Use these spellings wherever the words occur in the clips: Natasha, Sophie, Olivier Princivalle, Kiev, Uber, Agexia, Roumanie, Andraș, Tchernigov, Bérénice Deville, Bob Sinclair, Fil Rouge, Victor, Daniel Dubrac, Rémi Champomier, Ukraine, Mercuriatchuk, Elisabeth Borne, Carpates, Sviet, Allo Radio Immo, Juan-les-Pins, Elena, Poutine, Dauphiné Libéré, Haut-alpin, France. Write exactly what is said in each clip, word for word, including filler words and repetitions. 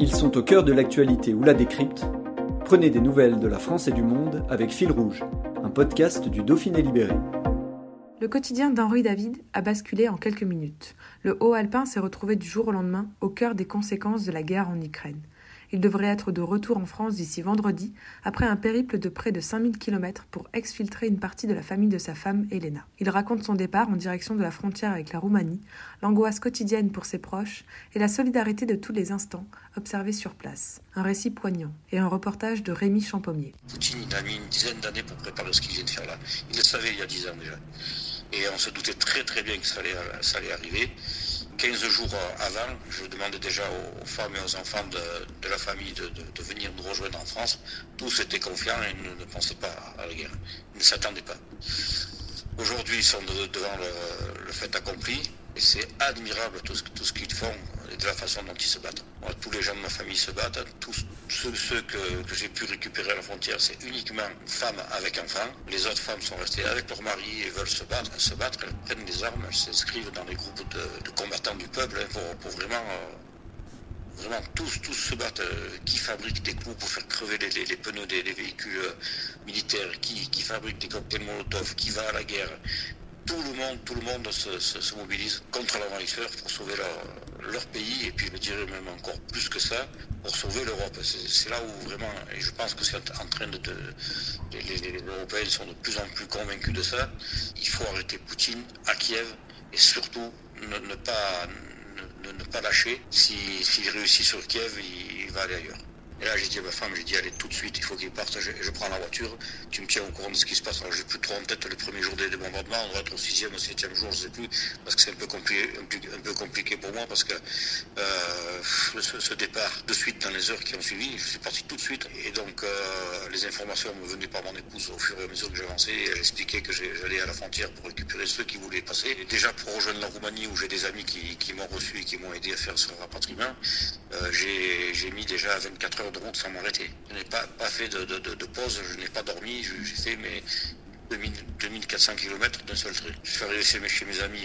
Ils sont au cœur de l'actualité ou la décrypte. Prenez des nouvelles de la France et du monde avec Fil Rouge, un podcast du Dauphiné Libéré. Le quotidien d'Henri David a basculé en quelques minutes. Le haut alpin s'est retrouvé du jour au lendemain au cœur des conséquences de la guerre en Ukraine. Il devrait être de retour en France d'ici vendredi, après un périple de près de cinq mille kilomètres pour exfiltrer une partie de la famille de sa femme, Elena. Il raconte son départ en direction de la frontière avec la Roumanie, l'angoisse quotidienne pour ses proches et la solidarité de tous les instants observés sur place. Un récit poignant et un reportage de Rémi Champomier. Poutine, il a mis une dizaine d'années pour préparer ce qu'il vient de faire là. Il le savait il y a dix ans déjà. Et on se doutait très très bien que ça allait, ça allait arriver. quinze jours avant, je demandais déjà aux femmes et aux enfants de, de la famille de, de, de venir nous rejoindre en France. Tous étaient confiants et ne, ne pensaient pas à la guerre. Ils ne s'attendaient pas. Aujourd'hui, ils sont de, devant le, le fait accompli. Et c'est admirable tout ce, tout ce qu'ils font et de la façon dont ils se battent. Moi, tous les gens de ma famille se battent. Tous ceux, ceux que, que j'ai pu récupérer à la frontière, c'est uniquement femmes avec enfants. Les autres femmes sont restées avec leur mari et veulent se battre. Elles se battent, elles prennent des armes, elles s'inscrivent dans les groupes de, de combattants du peuple hein, pour, pour vraiment... Euh, Vraiment, tous, tous se battent, euh, qui fabriquent des clous pour faire crever les, les, les pneus des les véhicules euh, militaires, qui, qui fabriquent des cocktails Molotov, qui va à la guerre. Tout le monde, tout le monde se, se, se mobilise contre l'envahisseur pour sauver leur, leur pays, et puis je dirais même encore plus que ça, pour sauver l'Europe. C'est, c'est là où vraiment, et je pense que c'est en train de... de les, les, les Européens sont de plus en plus convaincus de ça. Il faut arrêter Poutine à Kiev, et surtout ne, ne pas... De ne pas lâcher. S'il si, si réussit sur Kiev, il, il va aller ailleurs. Et là, j'ai dit à ma femme, j'ai dit, allez, tout de suite, il faut qu'il parte. Je, je prends la voiture, tu me tiens au courant de ce qui se passe. Alors, j'ai plus trop en tête le premier jour des, des bombardements. On va être au sixième, au septième jour, je ne sais plus, parce que c'est un peu, compliqué, un, un peu compliqué pour moi, parce que euh, ce, ce départ, de suite, dans les heures qui ont suivi, je suis parti tout de suite. Et donc, euh, les informations me venaient par mon épouse au fur et à mesure que j'avançais. Elle expliquait que j'allais à la frontière pour récupérer ceux qui voulaient passer. Et déjà, pour rejoindre la Roumanie, où j'ai des amis qui, qui m'ont reçu et qui m'ont aidé à faire ce rapatriement, euh, j'ai, j'ai mis déjà vingt-quatre heures de route sans m'arrêter. Je n'ai pas, pas fait de, de, de, de pause, je n'ai pas dormi, je, j'ai fait mes deux mille quatre cents kilomètres d'un seul truc. Je suis arrivé chez mes, chez mes amis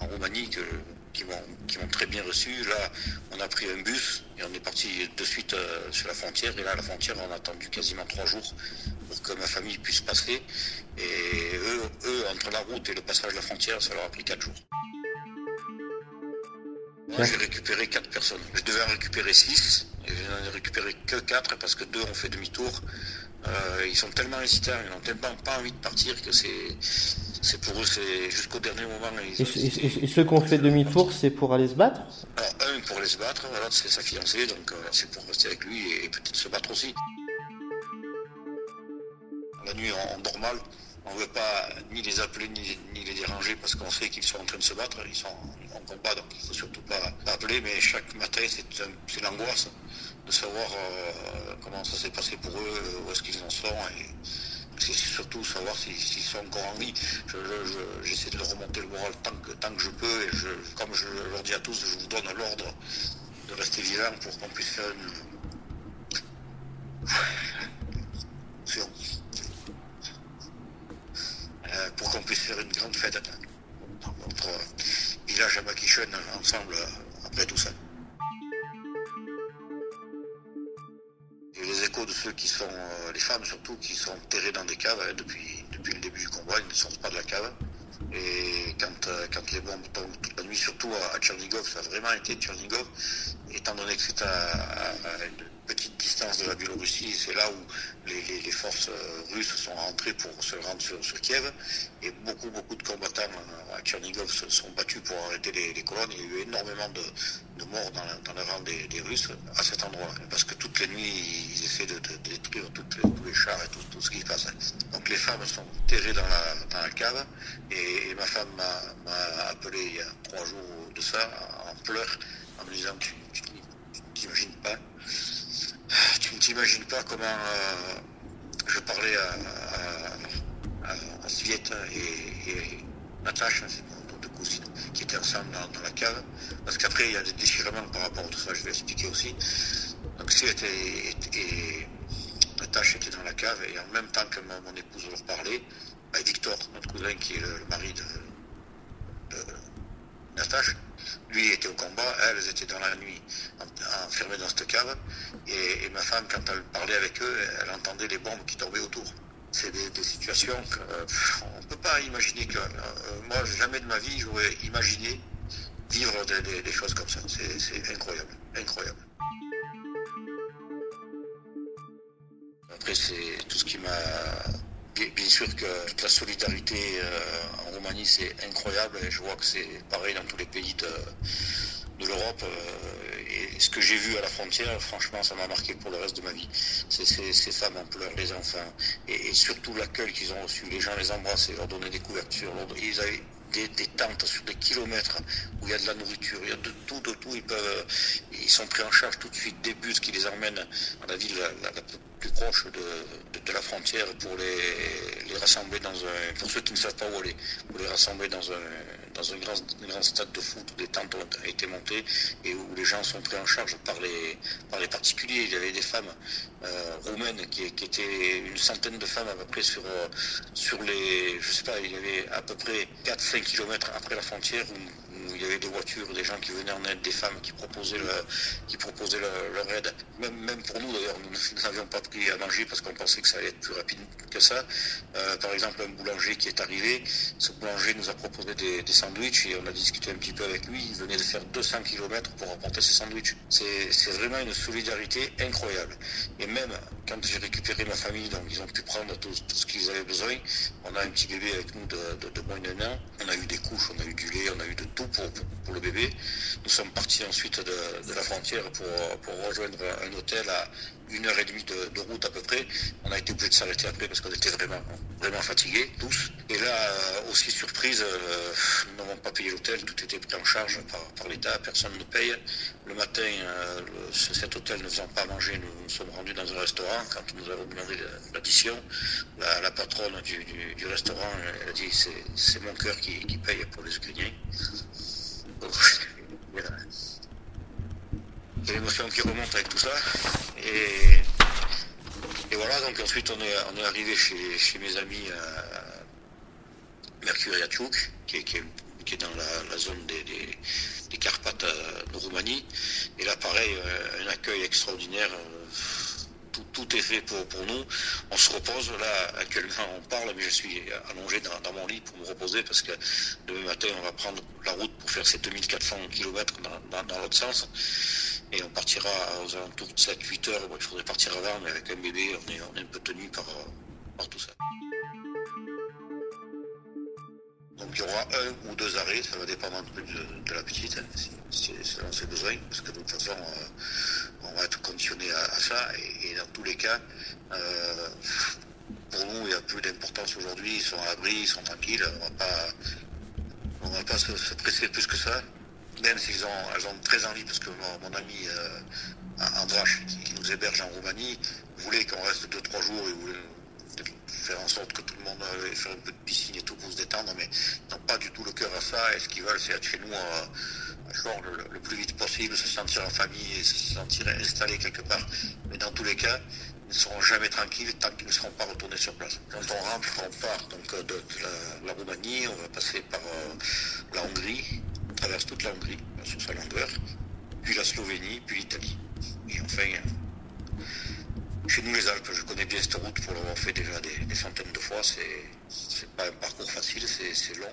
en, en Roumanie que, qui, m'ont, qui m'ont très bien reçu. Là, on a pris un bus et on est parti de suite euh, sur la frontière. Et là, à la frontière, on a attendu quasiment trois jours pour que ma famille puisse passer. Et eux, eux entre la route et le passage de la frontière, ça leur a pris quatre jours. Moi, j'ai récupéré quatre personnes. Je devais en récupérer six. Et je n'en ai récupéré que quatre parce que deux ont fait demi-tour. Euh, ils sont tellement hésitants, ils n'ont tellement pas envie de partir que c'est, c'est pour eux, c'est jusqu'au dernier moment. Ils, et, ce, et, et ceux qui ont fait demi-tour, c'est pour aller se battre ? Alors, un pour aller se battre, l'autre c'est sa fiancée, donc euh, c'est pour rester avec lui et, et peut-être se battre aussi. La nuit, on, on dort mal. On ne veut pas ni les appeler ni, ni les déranger parce qu'on sait qu'ils sont en train de se battre, ils sont en combat, donc il ne faut surtout pas appeler, mais chaque matin c'est, un, c'est l'angoisse de savoir euh, comment ça s'est passé pour eux, où est-ce qu'ils en sont, et c'est surtout savoir s'ils, s'ils sont encore en vie. Je, je, je, j'essaie de leur remonter le moral tant que, tant que je peux, et je, comme je leur dis à tous, je vous donne l'ordre de rester vivants pour qu'on puisse faire une... pour qu'on puisse faire une grande fête dans notre village à Makichon ensemble après tout ça. Et les échos de ceux qui sont, les femmes surtout, qui sont enterrées dans des caves hein, depuis, depuis le début du combat, ils ne sortent pas de la cave. Et quand, quand les bombes tombent toute la nuit, surtout à Tchernigov, ça a vraiment été Tchernigov, étant donné que c'est à, à une petite distance résistance de la Biélorussie. C'est là où les, les, les forces russes sont rentrées pour se rendre sur, sur Kiev. Et beaucoup, beaucoup de combattants à Tchernigov se sont battus pour arrêter les, les colonnes. Il y a eu énormément de, de morts dans, la, dans le rang des, des Russes à cet endroit-là. Parce que toutes les nuits, ils essaient de, de, de détruire toutes les, tous les chars et tout, tout ce qui passe. Donc les femmes sont terrées dans la, dans la cave. Et, et ma femme m'a, m'a appelé il y a trois jours de ça, en pleurs, en me disant tu, tu, Tu t'imagines pas, tu ne t'imagines pas comment euh, je parlais à, à, à, à Sviet et, et Natasha, c'est mon nom de cousine, qui étaient ensemble dans, dans la cave, parce qu'après il y a des déchirements par rapport à tout ça, je vais expliquer aussi. Donc Sviet et, et, et Natasha étaient dans la cave, et en même temps que mon, mon épouse leur parlait, bah, Victor, notre cousin qui est le, le mari de, de Natasha, lui était au combat, elles étaient dans la nuit, enfermées dans cette cave, et, et ma femme, quand elle parlait avec eux, elle entendait les bombes qui tombaient autour. C'est des, des situations qu'on ne peut pas imaginer. Que, euh, moi, jamais de ma vie, j'aurais imaginé vivre des, des, des choses comme ça. C'est, c'est incroyable, incroyable. Après, c'est tout ce qui m'a... Bien sûr que la solidarité euh, en Roumanie, c'est incroyable, et je vois que c'est pareil dans tous les pays de, de l'Europe. Euh, et ce que j'ai vu à la frontière, franchement, ça m'a marqué pour le reste de ma vie. C'est, c'est, ces femmes en pleurs, les enfants, et, et surtout l'accueil qu'ils ont reçu. Les gens les embrassaient, leur donnaient des couvertures, leur... ils avaient des, des tentes sur des kilomètres où il y a de la nourriture, il y a de tout, de tout. Ils, peuvent, ils sont pris en charge tout de suite, des bus qui les emmènent à la ville la, la, la plus proche de, de, de la frontière pour les, les rassembler dans un, pour ceux qui ne savent pas où aller, pour les rassembler dans un, dans un grand, un grand stade de foot où des tentes ont été montées et où les gens sont pris en charge par les, par les particuliers. Il y avait des femmes euh, roumaines qui, qui étaient une centaine de femmes à peu près sur, sur les, je sais pas, il y avait à peu près quatre à cinq kilomètres après la frontière où où il y avait des voitures, des gens qui venaient en aide, des femmes qui proposaient, le, qui proposaient le, leur aide. Même, même pour nous d'ailleurs, nous n'avions pas pris à manger parce qu'on pensait que ça allait être plus rapide que ça. Euh, par exemple, un boulanger qui est arrivé, ce boulanger nous a proposé des, des sandwichs et on a discuté un petit peu avec lui. Il venait de faire deux cents kilomètres pour apporter ces sandwichs. C'est, c'est vraiment une solidarité incroyable. Et même quand j'ai récupéré ma famille, donc ils ont pu prendre tout, tout ce qu'ils avaient besoin. On a un petit bébé avec nous de, de, de moins d'un an. On a eu des couches, on a eu du lait, on a eu de tout. Pour, pour, pour le bébé. Nous sommes partis ensuite de, de la frontière pour, pour rejoindre un hôtel à une heure et demie de, de route à peu près. On a été obligé de s'arrêter après parce qu'on était vraiment, vraiment fatigués, tous. Et là, aussi surprise, euh, nous n'avons pas payé l'hôtel, tout était pris en charge par, par l'État, personne ne paye. Le matin, euh, le, cet hôtel ne faisant pas manger, nous nous sommes rendus dans un restaurant. Quand nous avons demandé l'addition, la, la patronne du, du, du restaurant, elle a dit c'est, c'est mon cœur qui, qui paye pour les Ukrainiens. Il y a l'émotion qui remonte avec tout ça. Et, et voilà, donc ensuite on est, on est arrivé chez, chez mes amis à Mercuriatchuk, qui, qui, qui est dans la, la zone des, des, des Carpates de Roumanie. Et là pareil, un accueil extraordinaire. Tout, tout est fait pour, pour nous. On se repose. Là, actuellement, on parle, mais je suis allongé dans, dans mon lit pour me reposer parce que demain matin, on va prendre la route pour faire ces deux mille quatre cents kilomètres dans, dans, dans l'autre sens. Et on partira aux alentours de sept à huit heures. Bon, il faudrait partir avant, mais avec un bébé, on est, on est un peu tenu par, par tout ça. Donc il y aura un ou deux arrêts, ça va dépendre un peu de, de la petite, hein, si, si, selon ses besoins, parce que de toute façon, euh, on va être conditionné à, à ça, et, et dans tous les cas, euh, pour nous, il n'y a plus d'importance aujourd'hui, ils sont à l'abri, ils sont tranquilles, on ne va pas, on va pas se, se presser plus que ça, même s'ils ont, elles ont très envie, parce que mon, mon ami euh, Andraș, qui, qui nous héberge en Roumanie, voulait qu'on reste deux trois jours, et voulait faire en sorte que tout le monde aille faire un peu de piscine et tout pour se détendre, mais ils n'ont pas du tout le cœur à ça, et ce qu'ils veulent c'est être chez nous à, à genre le, le plus vite possible, se sentir en famille et se sentir installé quelque part, mais dans tous les cas ils ne seront jamais tranquilles tant qu'ils ne seront pas retournés sur place. Quand on rentre, on part donc de, de la, la Roumanie, on va passer par euh, la Hongrie, on traverse toute la Hongrie sur sa longueur, puis la Slovénie, puis l'Italie, et enfin chez nous les Alpes. Je connais bien cette route pour l'avoir fait déjà des, des centaines de fois. C'est, c'est pas un parcours facile, c'est, c'est long.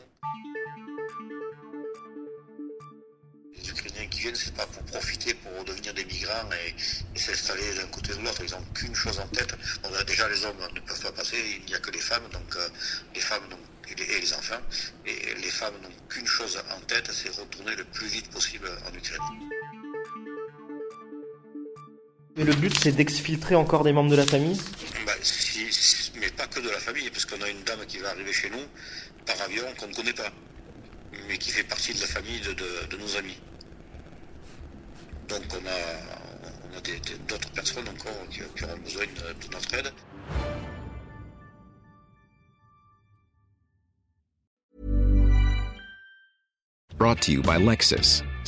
Les Ukrainiens qui viennent, c'est pas pour profiter, pour devenir des migrants et, et s'installer d'un côté ou de l'autre. Ils n'ont qu'une chose en tête. On a déjà les hommes ne peuvent pas passer, il n'y a que les femmes, donc euh, les femmes donc, et, les, et les enfants. Et les femmes n'ont qu'une chose en tête, c'est retourner le plus vite possible en Ukraine. Et le but, c'est d'exfiltrer encore des membres de la famille ? Bah, si, si, mais pas que de la famille, parce qu'on a une dame qui va arriver chez nous par avion qu'on ne connaît pas, mais qui fait partie de la famille de, de, de nos amis. Donc on a, on a des, des, d'autres personnes encore qui, qui auront besoin de, de notre aide. Brought to you by Lexus.